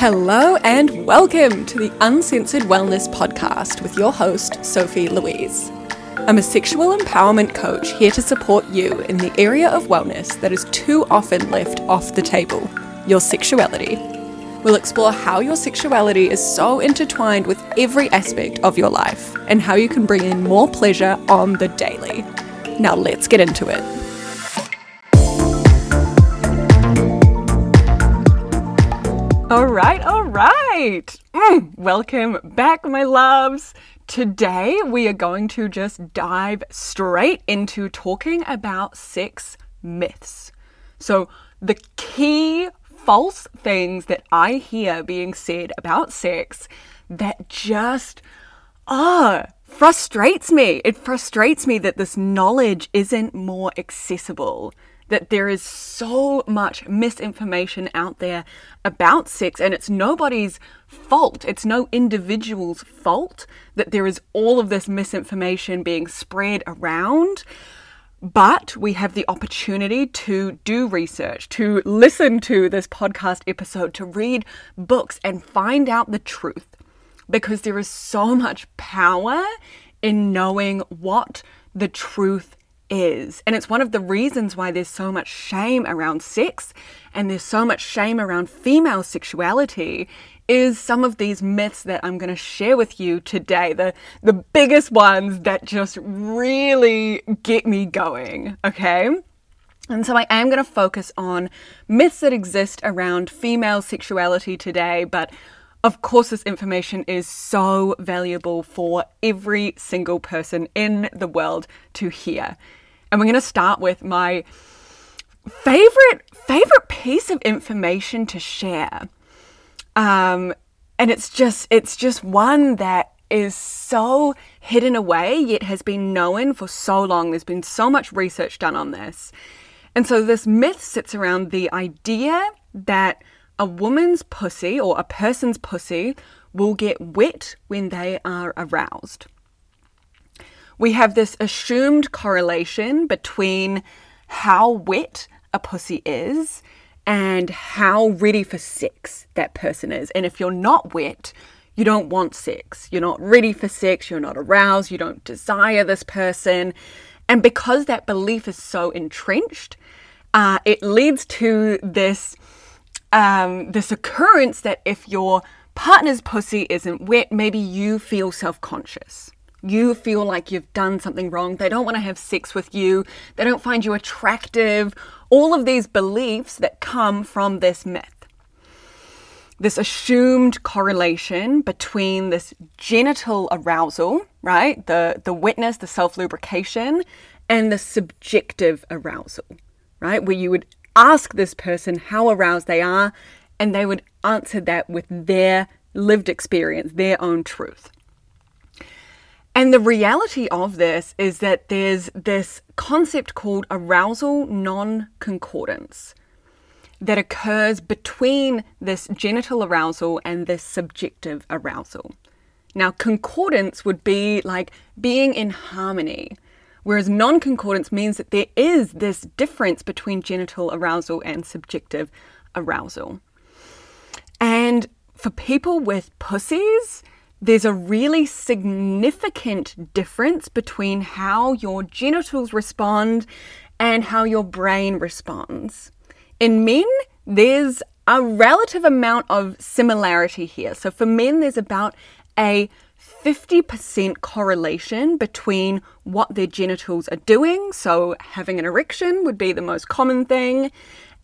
Hello and welcome to the Uncensored Wellness Podcast with your host, Sophie Louise. I'm a sexual empowerment coach here to support you in the area of wellness that is too often left off the table, your sexuality. We'll explore how your sexuality is so intertwined with every aspect of your life and how you can bring in more pleasure on the daily. Now let's get into it. All right. Welcome back, my loves. Today, we are going to just dive straight into talking about sex myths. So the key false things that I hear being said about sex that just frustrates me. It frustrates me that this knowledge isn't more accessible, that there is so much misinformation out there about sex, and it's nobody's fault. It's no individual's fault that there is all of this misinformation being spread around, but we have the opportunity to do research, to listen to this podcast episode, to read books and find out the truth, because there is so much power in knowing what the truth is. And it's one of the reasons why there's so much shame around sex and there's so much shame around female sexuality is some of these myths that I'm going to share with you today, the biggest ones that just really get me going, okay? And so I am going to focus on myths that exist around female sexuality today, but of course, this information is so valuable for every single person in the world to hear. And we're going to start with my favorite piece of information to share. And it's just one that is so hidden away, yet has been known for so long. There's been so much research done on this. And so this myth sits around the idea that a woman's pussy or a person's pussy will get wet when they are aroused. We have this assumed correlation between how wet a pussy is and how ready for sex that person is. And if you're not wet, you don't want sex. You're not ready for sex. You're not aroused. You don't desire this person. And because that belief is so entrenched, it leads to this occurrence that if your partner's pussy isn't wet, maybe you feel self-conscious. You feel like you've done something wrong. They don't want to have sex with you. They don't find you attractive. All of these beliefs that come from this myth. This assumed correlation between this genital arousal, right? The wetness, the self-lubrication, and the subjective arousal, right? Where you would ask this person how aroused they are, and they would answer that with their lived experience, their own truth. And the reality of this is that there's this concept called arousal non-concordance that occurs between this genital arousal and this subjective arousal. Now, concordance would be like being in harmony, whereas non-concordance means that there is this difference between genital arousal and subjective arousal. And for people with pussies, there's a really significant difference between how your genitals respond and how your brain responds. In men, there's a relative amount of similarity here. So for men, there's about a 50% correlation between what their genitals are doing, so having an erection would be the most common thing,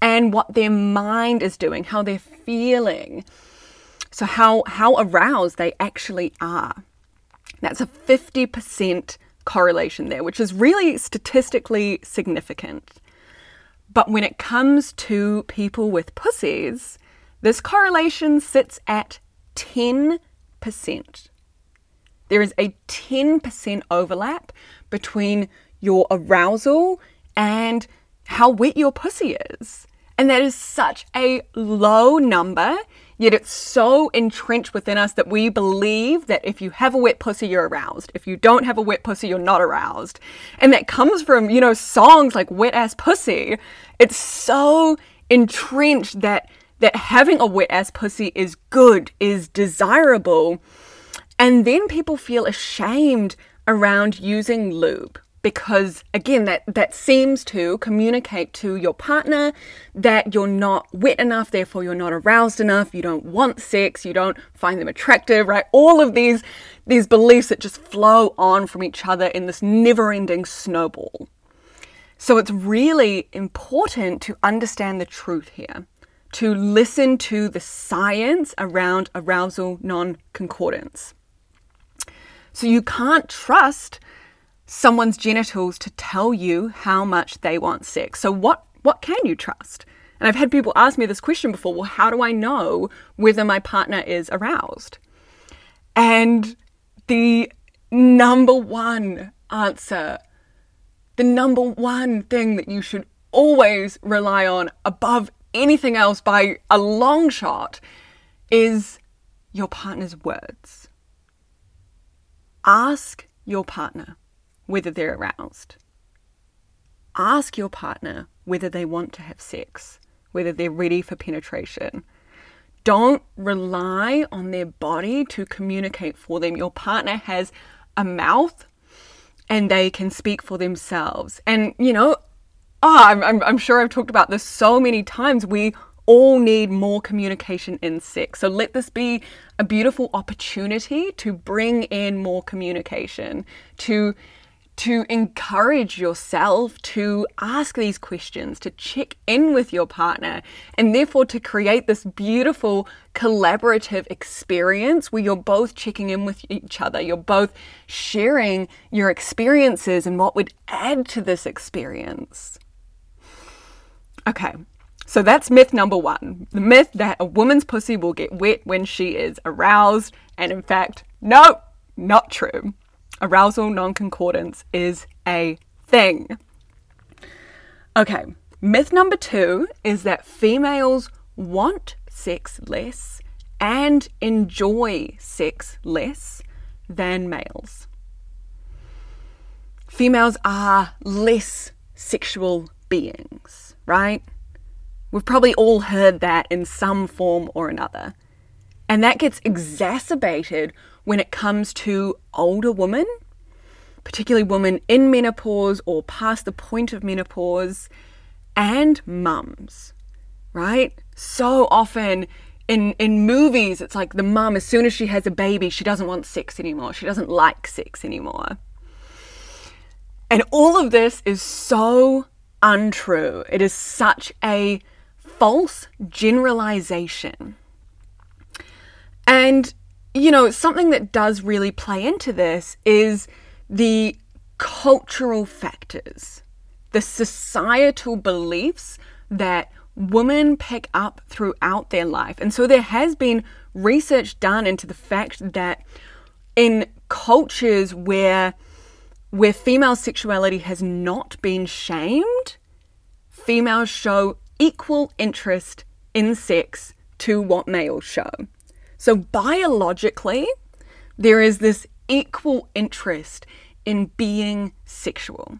and what their mind is doing, how they're feeling, so how aroused they actually are. That's a 50% correlation there, which is really statistically significant. But when it comes to people with pussies, this correlation sits at 10%. There is a 10% overlap between your arousal and how wet your pussy is. And that is such a low number, yet it's so entrenched within us that we believe that if you have a wet pussy, you're aroused. If you don't have a wet pussy, you're not aroused. And that comes from, songs like Wet Ass Pussy. It's so entrenched that that having a wet ass pussy is good, is desirable. And then people feel ashamed around using lube because, again, that seems to communicate to your partner that you're not wet enough, therefore you're not aroused enough, you don't want sex, you don't find them attractive, right? All of these beliefs that just flow on from each other in this never-ending snowball. So it's really important to understand the truth here, to listen to the science around arousal non-concordance. So you can't trust someone's genitals to tell you how much they want sex. So what can you trust? And I've had people ask me this question before, well, how do I know whether my partner is aroused? And the number one answer, the number one thing that you should always rely on above anything else by a long shot is your partner's words. Ask your partner whether they're aroused. Ask your partner whether they want to have sex, whether they're ready for penetration. Don't rely on their body to communicate for them. Your partner has a mouth and they can speak for themselves. And, you know, I'm sure I've talked about this so many times. We all need more communication in sex. So let this be a beautiful opportunity to bring in more communication, to encourage yourself to ask these questions, to check in with your partner, and therefore to create this beautiful collaborative experience where you're both checking in with each other, you're both sharing your experiences and what would add to this experience. Okay. So that's myth number one, the myth that a woman's pussy will get wet when she is aroused. And in fact, no, not true. Arousal non-concordance is a thing. Okay, myth number two is that females want sex less and enjoy sex less than males. Females are less sexual beings, right? We've probably all heard that in some form or another. And that gets exacerbated when it comes to older women, particularly women in menopause or past the point of menopause, and mums, right? So often in movies, it's like the mum, as soon as she has a baby, she doesn't want sex anymore. She doesn't like sex anymore. And all of this is so untrue. It is such a false generalization. And, you know, something that does really play into this is the cultural factors, the societal beliefs that women pick up throughout their life. And so there has been research done into the fact that in cultures where female sexuality has not been shamed, females show equal interest in sex to what males show. So biologically, there is this equal interest in being sexual.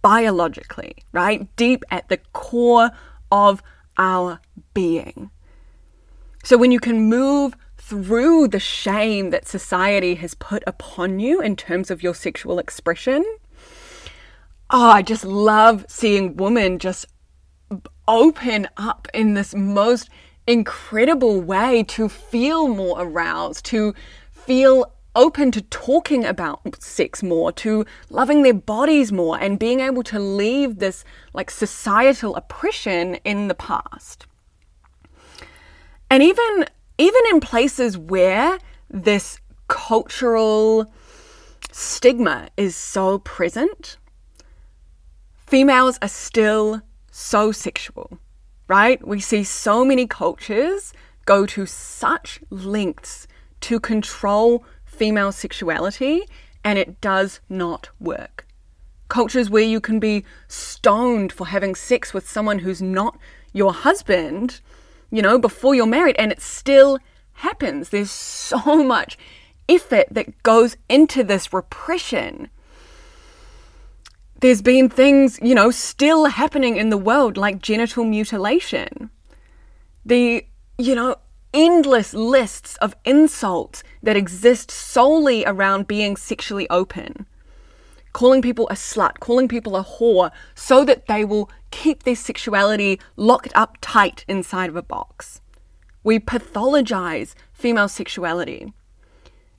Biologically, right? Deep at the core of our being. So when you can move through the shame that society has put upon you in terms of your sexual expression. Oh, I just love seeing women just open up in this most incredible way to feel more aroused, to feel open to talking about sex more, to loving their bodies more, and being able to leave this like societal oppression in the past. And even in places where this cultural stigma is so present, females are still so sexual, right? We see so many cultures go to such lengths to control female sexuality, and it does not work. Cultures where you can be stoned for having sex with someone who's not your husband, you know, before you're married, and it still happens. There's so much effort that goes into this repression. There's been things, you know, still happening in the world like genital mutilation. the, endless lists of insults that exist solely around being sexually open. Calling people a slut, calling people a whore, so that they will keep their sexuality locked up tight inside of a box. We pathologize female sexuality.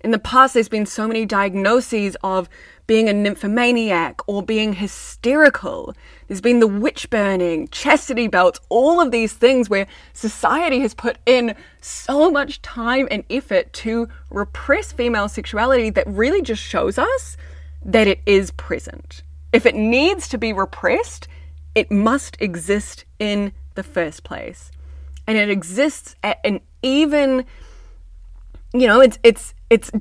In the past, there's been so many diagnoses of being a nymphomaniac or being hysterical. There's been the witch burning, chastity belts, all of these things where society has put in so much time and effort to repress female sexuality that really just shows us that it is present. If it needs to be repressed, it must exist in the first place. And it exists at an even, it's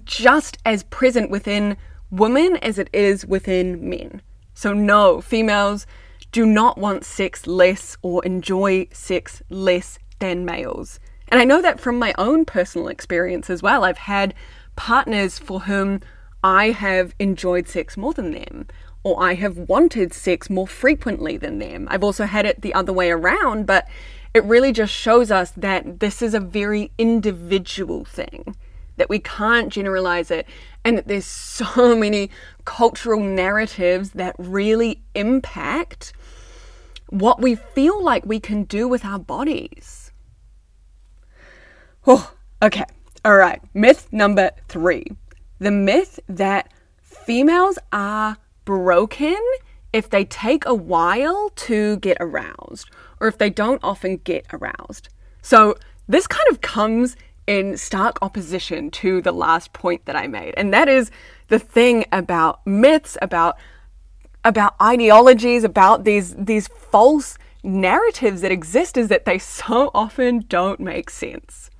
just as present within women as it is within men. So no, females do not want sex less or enjoy sex less than males. And I know that from my own personal experience as well. I've had partners for whom I have enjoyed sex more than them, or I have wanted sex more frequently than them. I've also had it the other way around, but it really just shows us that this is a very individual thing, that we can't generalize it, and that there's so many cultural narratives that really impact what we feel like we can do with our bodies. Oh, okay. All right. Myth number 3. The myth that females are broken if they take a while to get aroused, or if they don't often get aroused. So this kind of comes in stark opposition to the last point that I made. And that is the thing about myths, about ideologies, about these false narratives that exist, is that they so often don't make sense.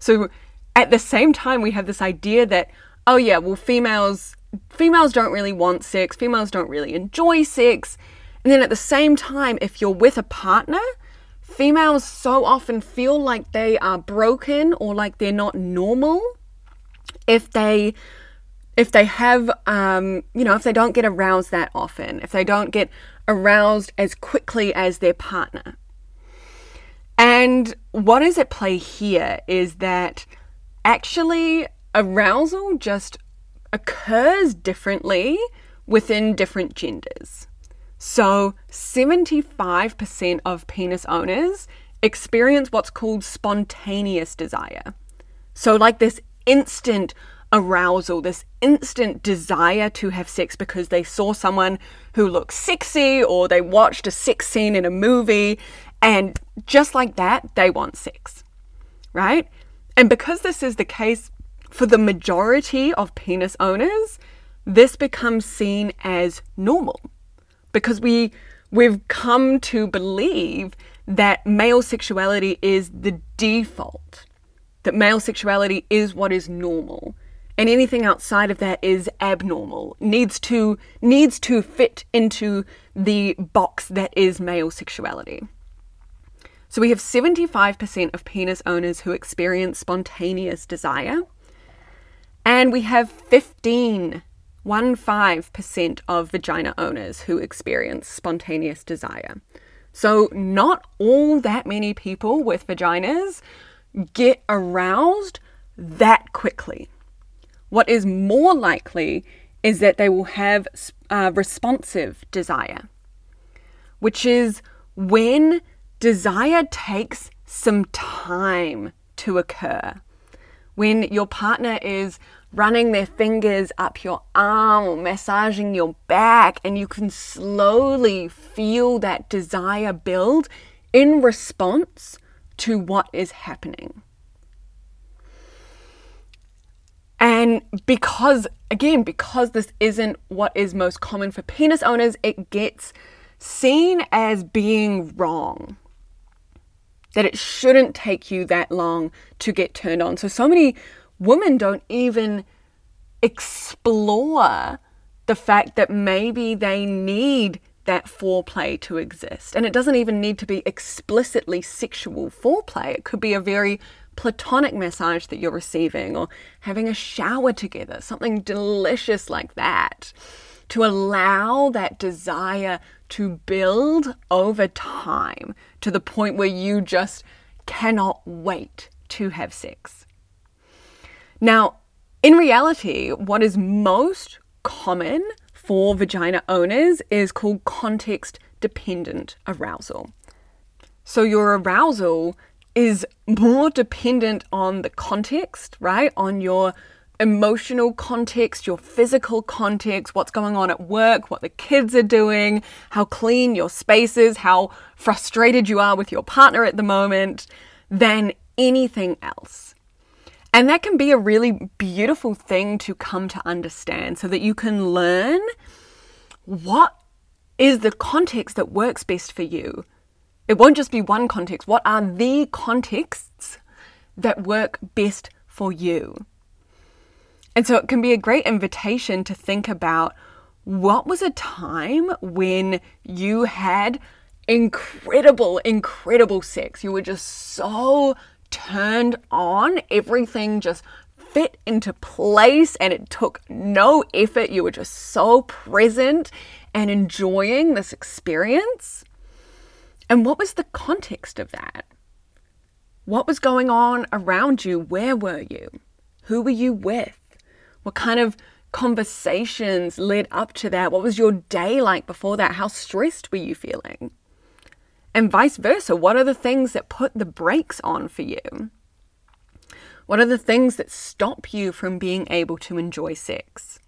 So at the same time, we have this idea that, oh yeah, well, females don't really want sex, females don't really enjoy sex. And then at the same time, if you're with a partner, females so often feel like they are broken or like they're not normal if they have, if they don't get aroused that often, if they don't get aroused as quickly as their partner. And what is at play here is that actually arousal just occurs differently within different genders. So 75% of penis owners experience what's called spontaneous desire. So like this instant arousal, this instant desire to have sex because they saw someone who looked sexy, or they watched a sex scene in a movie, and just like that, they want sex, right? And because this is the case for the majority of penis owners, this becomes seen as normal. Because we've come to believe that male sexuality is the default, that male sexuality is what is normal, and anything outside of that is abnormal, needs to fit into the box that is male sexuality. So we have 75% of penis owners who experience spontaneous desire, and we have 15% of vagina owners who experience spontaneous desire. So not all that many people with vaginas get aroused that quickly. What is more likely is that they will have responsive desire, which is when desire takes some time to occur. When your partner is running their fingers up your arm or massaging your back, and you can slowly feel that desire build in response to what is happening. And because this isn't what is most common for penis owners, it gets seen as being wrong, that it shouldn't take you that long to get turned on. So many women don't even explore the fact that maybe they need that foreplay to exist. And it doesn't even need to be explicitly sexual foreplay. It could be a very platonic massage that you're receiving, or having a shower together, something delicious like that, to allow that desire to build over time to the point where you just cannot wait to have sex. Now, in reality, what is most common for vagina owners is called context-dependent arousal. So your arousal is more dependent on the context, right? On your emotional context, your physical context, what's going on at work, what the kids are doing, how clean your space is, how frustrated you are with your partner at the moment, than anything else. And that can be a really beautiful thing to come to understand so that you can learn what is the context that works best for you. It won't just be one context. What are the contexts that work best for you? And so it can be a great invitation to think about what was a time when you had incredible sex. You were just so turned on. Everything just fit into place and it took no effort. You were just so present and enjoying this experience. And what was the context of that? What was going on around you? Where were you? Who were you with? What kind of conversations led up to that? What was your day like before that? How stressed were you feeling? And vice versa, what are the things that put the brakes on for you? What are the things that stop you from being able to enjoy sex?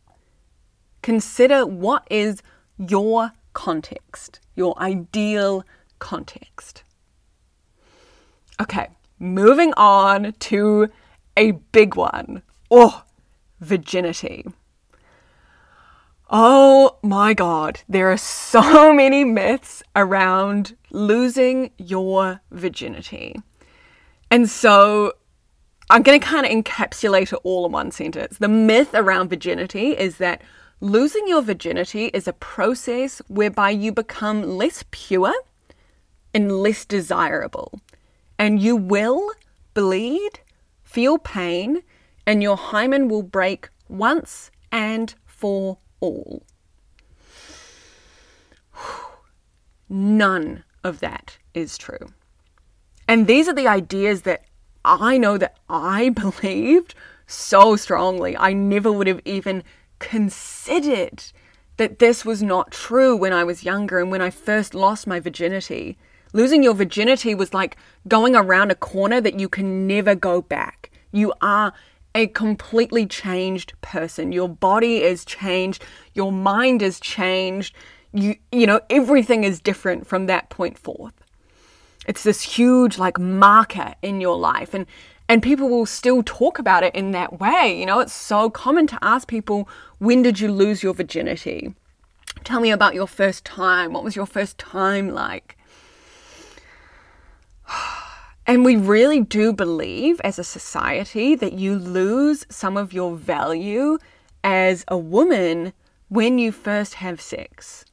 Consider what is your context, your ideal context. Okay, moving on to a big one. Oh, virginity. Oh my God, there are so many myths around losing your virginity. And so I'm going to kind of encapsulate it all in one sentence. The myth around virginity is that losing your virginity is a process whereby you become less pure and less desirable, and you will bleed, feel pain, and your hymen will break once and for all. None of that is true. And these are the ideas that I know that I believed so strongly. I never would have even considered that this was not true when I was younger and when I first lost my virginity. Losing your virginity was like going around a corner that you can never go back. You are a completely changed person. Your body is changed. Your mind is changed. You know, everything is different from that point forth. It's this huge like marker in your life. And people will still talk about it in that way. You know, it's so common to ask people, when did you lose your virginity? Tell me about your first time. What was your first time like? And we really do believe as a society that you lose some of your value as a woman when you first have sex.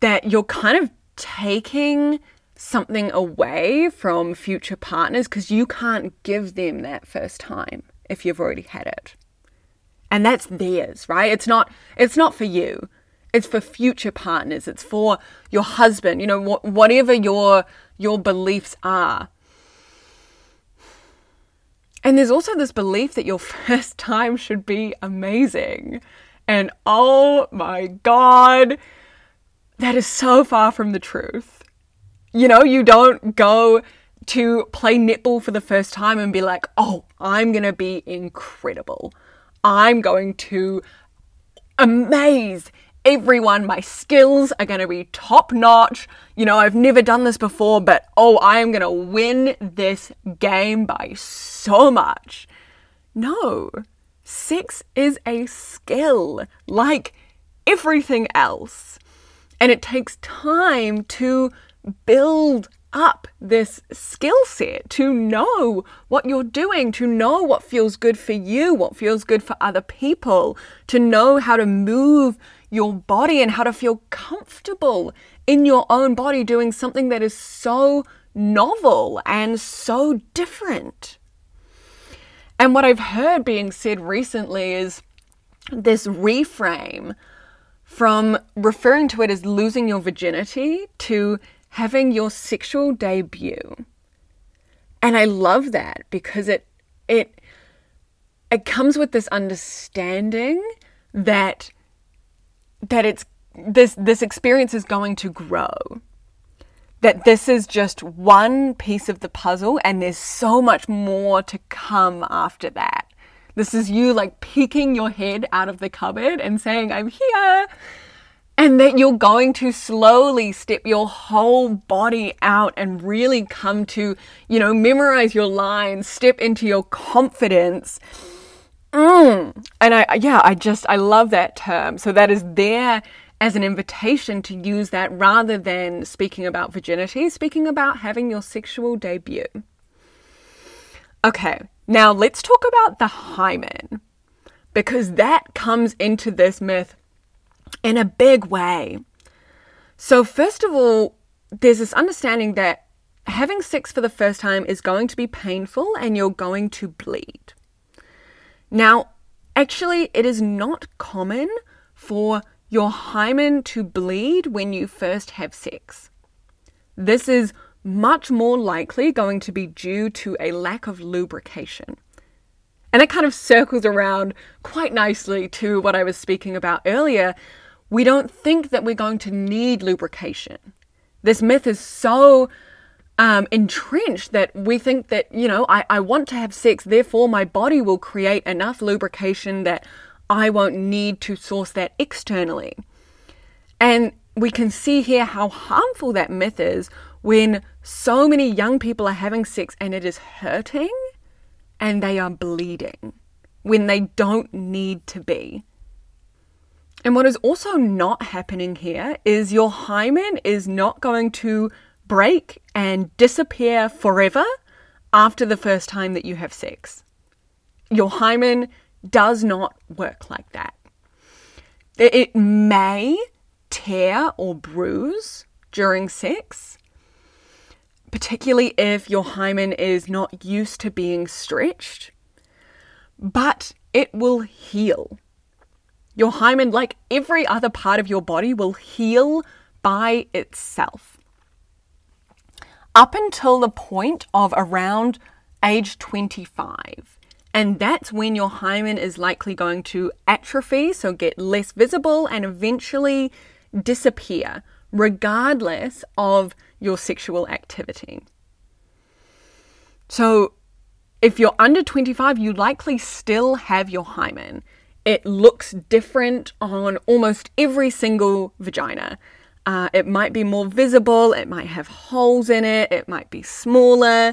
That you're kind of taking something away from future partners because you can't give them that first time if you've already had it. And that's theirs, right? It's not for you. It's for future partners. It's for your husband, you know, whatever your beliefs are. And there's also this belief that your first time should be amazing. And oh my God, that is so far from the truth. You know, you don't go to play netball for the first time and be like, oh, I'm going to be incredible. I'm going to amaze everyone, my skills are going to be top-notch. You know, I've never done this before, but oh, I am going to win this game by so much. No, sex is a skill like everything else. And it takes time to build up this skill set, to know what you're doing, to know what feels good for you, what feels good for other people, to know how to move your body and how to feel comfortable in your own body doing something that is so novel and so different. And what I've heard being said recently is this reframe from referring to it as losing your virginity to having your sexual debut. And I love that because it comes with this understanding that it's this experience is going to grow. That this is just one piece of the puzzle and there's so much more to come after that. This is you like peeking your head out of the cupboard and saying, I'm here. And that you're going to slowly step your whole body out and really come to, memorize your lines, step into your confidence. And I love that term. So that is there as an invitation to use that rather than speaking about virginity, speaking about having your sexual debut. Okay, now let's talk about the hymen, because that comes into this myth in a big way. So first of all, there's this understanding that having sex for the first time is going to be painful and you're going to bleed. Now, actually, it is not common for your hymen to bleed when you first have sex. This is much more likely going to be due to a lack of lubrication. And it kind of circles around quite nicely to what I was speaking about earlier. We don't think that we're going to need lubrication. This myth is so entrenched that we think that, I want to have sex, therefore my body will create enough lubrication that I won't need to source that externally. And we can see here how harmful that myth is when so many young people are having sex and it is hurting and they are bleeding when they don't need to be. And what is also not happening here is your hymen is not going to break and disappear forever after the first time that you have sex. Your hymen does not work like that. It may tear or bruise during sex, particularly if your hymen is not used to being stretched, but it will heal. Your hymen, like every other part of your body, will heal by itself. Up until the point of around age 25, and that's when your hymen is likely going to atrophy, so get less visible and eventually disappear, regardless of your sexual activity. So if you're under 25, you likely still have your hymen. It looks different on almost every single vagina. It might be more visible, it might have holes in it, it might be smaller.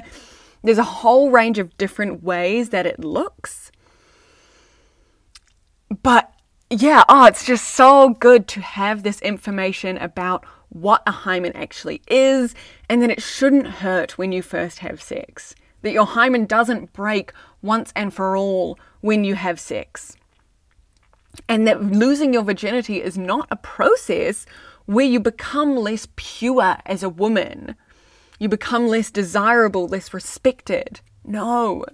There's a whole range of different ways that it looks. But it's just so good to have this information about what a hymen actually is, and that it shouldn't hurt when you first have sex. That your hymen doesn't break once and for all when you have sex. And that losing your virginity is not a process where you become less pure as a woman. You become less desirable, less respected. No.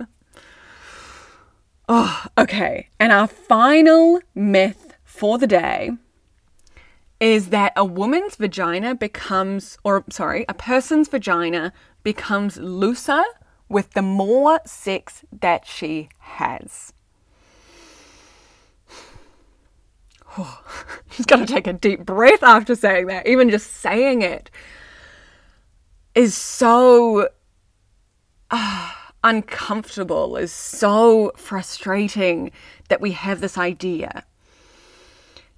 Oh, okay. And our final myth for the day is that a person's vagina becomes looser with the more sex that she has. Oh, she's got to take a deep breath after saying that. Even just saying it is so uncomfortable, is so frustrating that we have this idea.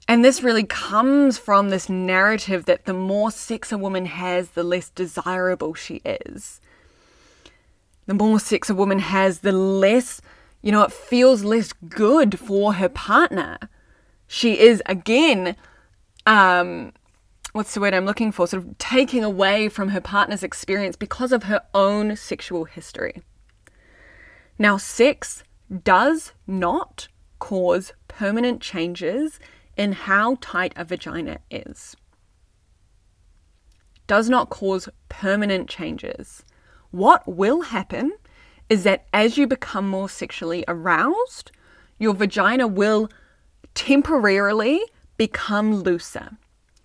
And this really comes from this narrative that the more sex a woman has, the less desirable she is. The more sex a woman has, the less, it feels less good for her partner. She is, again, what's the word I'm looking for? Sort of taking away from her partner's experience because of her own sexual history. Now, sex does not cause permanent changes in how tight a vagina is. Does not cause permanent changes. What will happen is that as you become more sexually aroused, your vagina will temporarily become looser.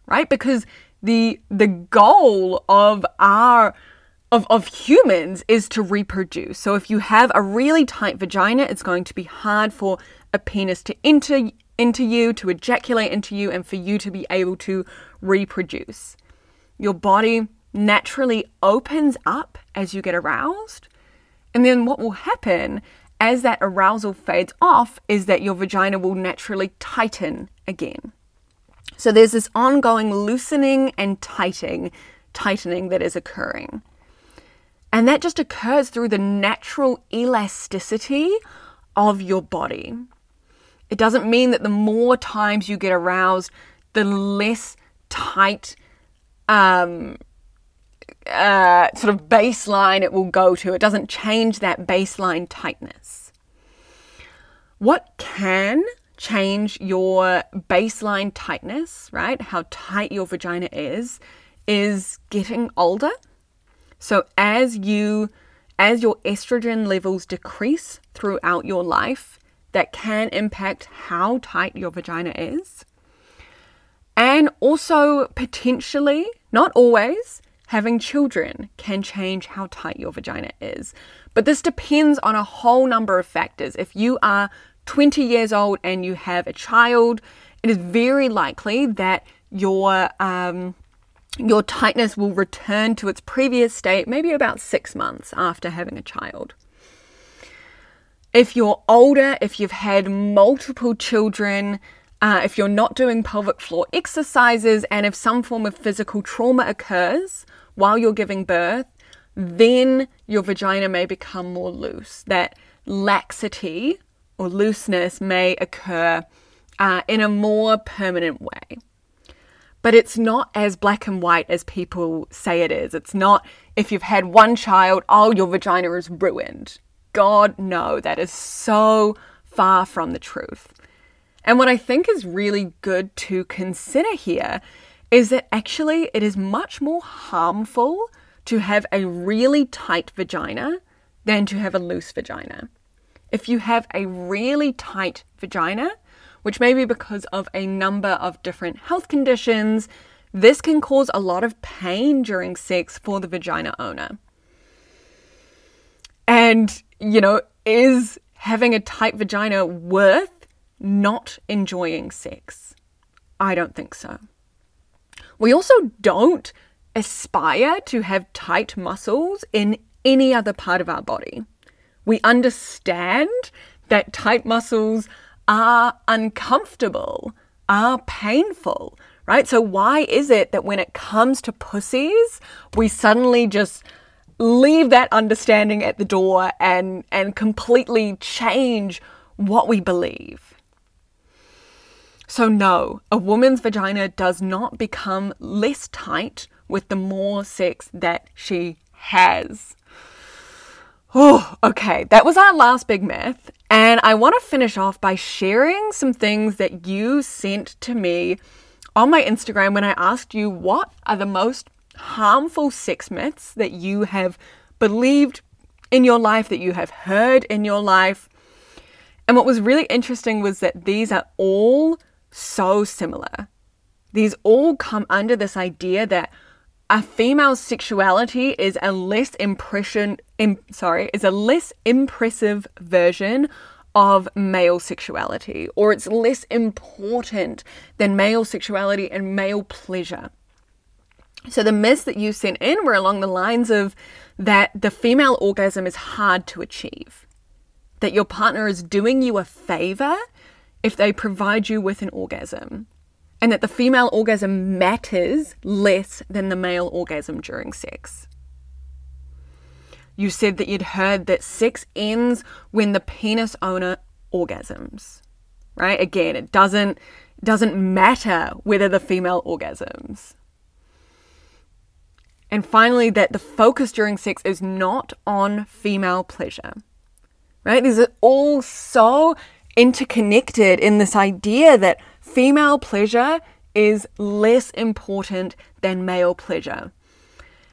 Right? Because the goal of our of humans is to reproduce. So if you have a really tight vagina, it's going to be hard for a penis to enter into you, to ejaculate into you, and for you to be able to reproduce. Your body naturally opens up as you get aroused. And then what will happen as that arousal fades off is that your vagina will naturally tighten again. So there's this ongoing loosening and tightening that is occurring. And that just occurs through the natural elasticity of your body. It doesn't mean that the more times you get aroused, the less tight sort of baseline it will go to. It doesn't change that baseline tightness. What can change your baseline tightness, right? How tight your vagina is getting older. So as your estrogen levels decrease throughout your life, that can impact how tight your vagina is. And also potentially, not always, having children can change how tight your vagina is. But this depends on a whole number of factors. If you are 20 years old and you have a child, it is very likely that your tightness will return to its previous state maybe about 6 months after having a child. If you're older, if you've had multiple children, if you're not doing pelvic floor exercises, and if some form of physical trauma occurs while you're giving birth, then your vagina may become more loose. That laxity or looseness may occur in a more permanent way. But it's not as black and white as people say it is. It's not if you've had one child, oh, your vagina is ruined. God, no, that is so far from the truth. And what I think is really good to consider here is that actually it is much more harmful to have a really tight vagina than to have a loose vagina. If you have a really tight vagina, which may be because of a number of different health conditions, this can cause a lot of pain during sex for the vagina owner. And, you know, is having a tight vagina worth not enjoying sex? I don't think so. We also don't aspire to have tight muscles in any other part of our body. We understand that tight muscles are uncomfortable, are painful, right? So why is it that when it comes to pussies, we suddenly just leave that understanding at the door and completely change what we believe? So no, a woman's vagina does not become less tight with the more sex that she has. Oh, okay, that was our last big myth. And I want to finish off by sharing some things that you sent to me on my Instagram when I asked you what are the most harmful sex myths that you have believed in your life, that you have heard in your life. And what was really interesting was that these are all so similar. These all come under this idea that a female's sexuality is a less impressive version of male sexuality, or it's less important than male sexuality and male pleasure. So the myths that you sent in were along the lines of that the female orgasm is hard to achieve, that your partner is doing you a favor if they provide you with an orgasm, and that the female orgasm matters less than the male orgasm during sex. You said that you'd heard that sex ends when the penis owner orgasms, right? Again, it doesn't matter whether the female orgasms. And finally, that the focus during sex is not on female pleasure, right? These are all so interconnected in this idea that female pleasure is less important than male pleasure.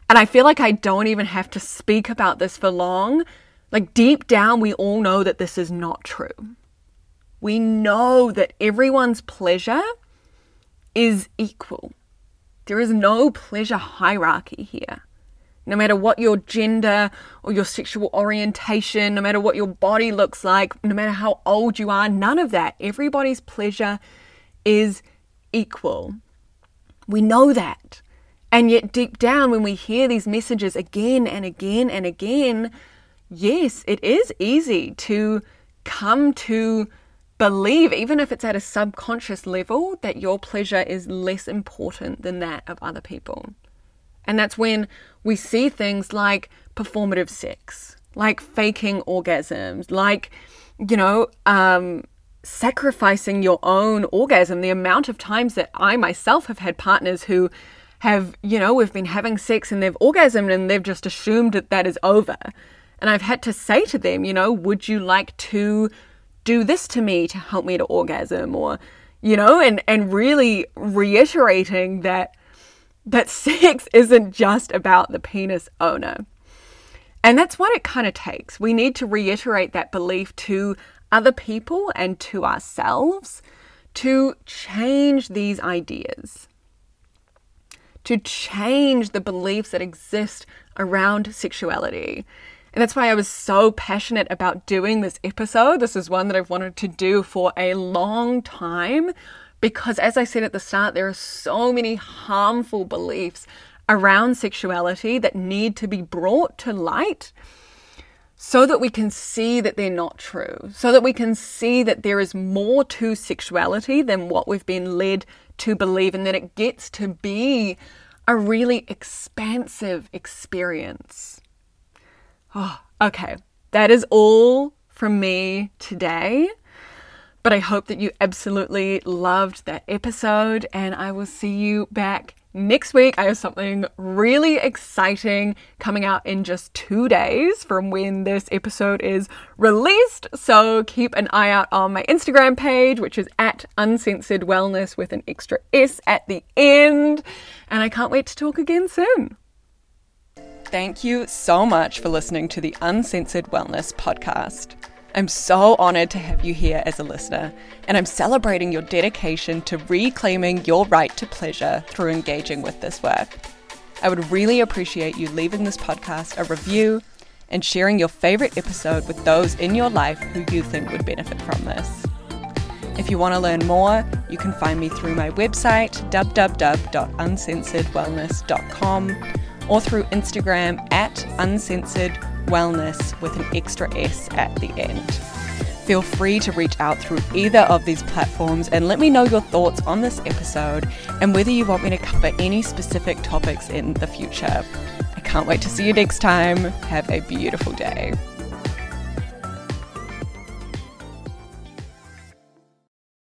And I feel like I don't even have to speak about this for long. Like, deep down, we all know that this is not true. We know that everyone's pleasure is equal. There is no pleasure hierarchy here. No matter what your gender or your sexual orientation, no matter what your body looks like, no matter how old you are, none of that. Everybody's pleasure is equal. We know that. And yet deep down, when we hear these messages again and again and again, yes, it is easy to come to believe, even if it's at a subconscious level, that your pleasure is less important than that of other people. And that's when we see things like performative sex, like faking orgasms, like, sacrificing your own orgasm. The amount of times that I myself have had partners who have, we've been having sex and they've orgasmed and they've just assumed that that is over. And I've had to say to them, would you like to do this to me to help me to orgasm? Or, and really reiterating that sex isn't just about the penis owner. And that's what it kind of takes. We need to reiterate that belief to other people and to ourselves to change these ideas, to change the beliefs that exist around sexuality. And that's why I was so passionate about doing this episode. This is one that I've wanted to do for a long time because, as I said at the start, there are so many harmful beliefs around sexuality that need to be brought to light so that we can see that they're not true, so that we can see that there is more to sexuality than what we've been led to believe, and that it gets to be a really expansive experience. Oh, okay. That is all from me today, but I hope that you absolutely loved that episode, and I will see you back next week. I have something really exciting coming out in just 2 days from when this episode is released. So keep an eye out on my Instagram page, which is @uncensoredwellness with an extra S at the end. And I can't wait to talk again soon. Thank you so much for listening to the Uncensored Wellness Podcast. I'm so honored to have you here as a listener, and I'm celebrating your dedication to reclaiming your right to pleasure through engaging with this work. I would really appreciate you leaving this podcast a review and sharing your favorite episode with those in your life who you think would benefit from this. If you want to learn more, you can find me through my website, www.uncensoredwellness.com, or through Instagram @uncensoredwellness with an extra S at the end. Feel free to reach out through either of these platforms and let me know your thoughts on this episode and whether you want me to cover any specific topics in the future. I can't wait to see you next time. Have a beautiful day.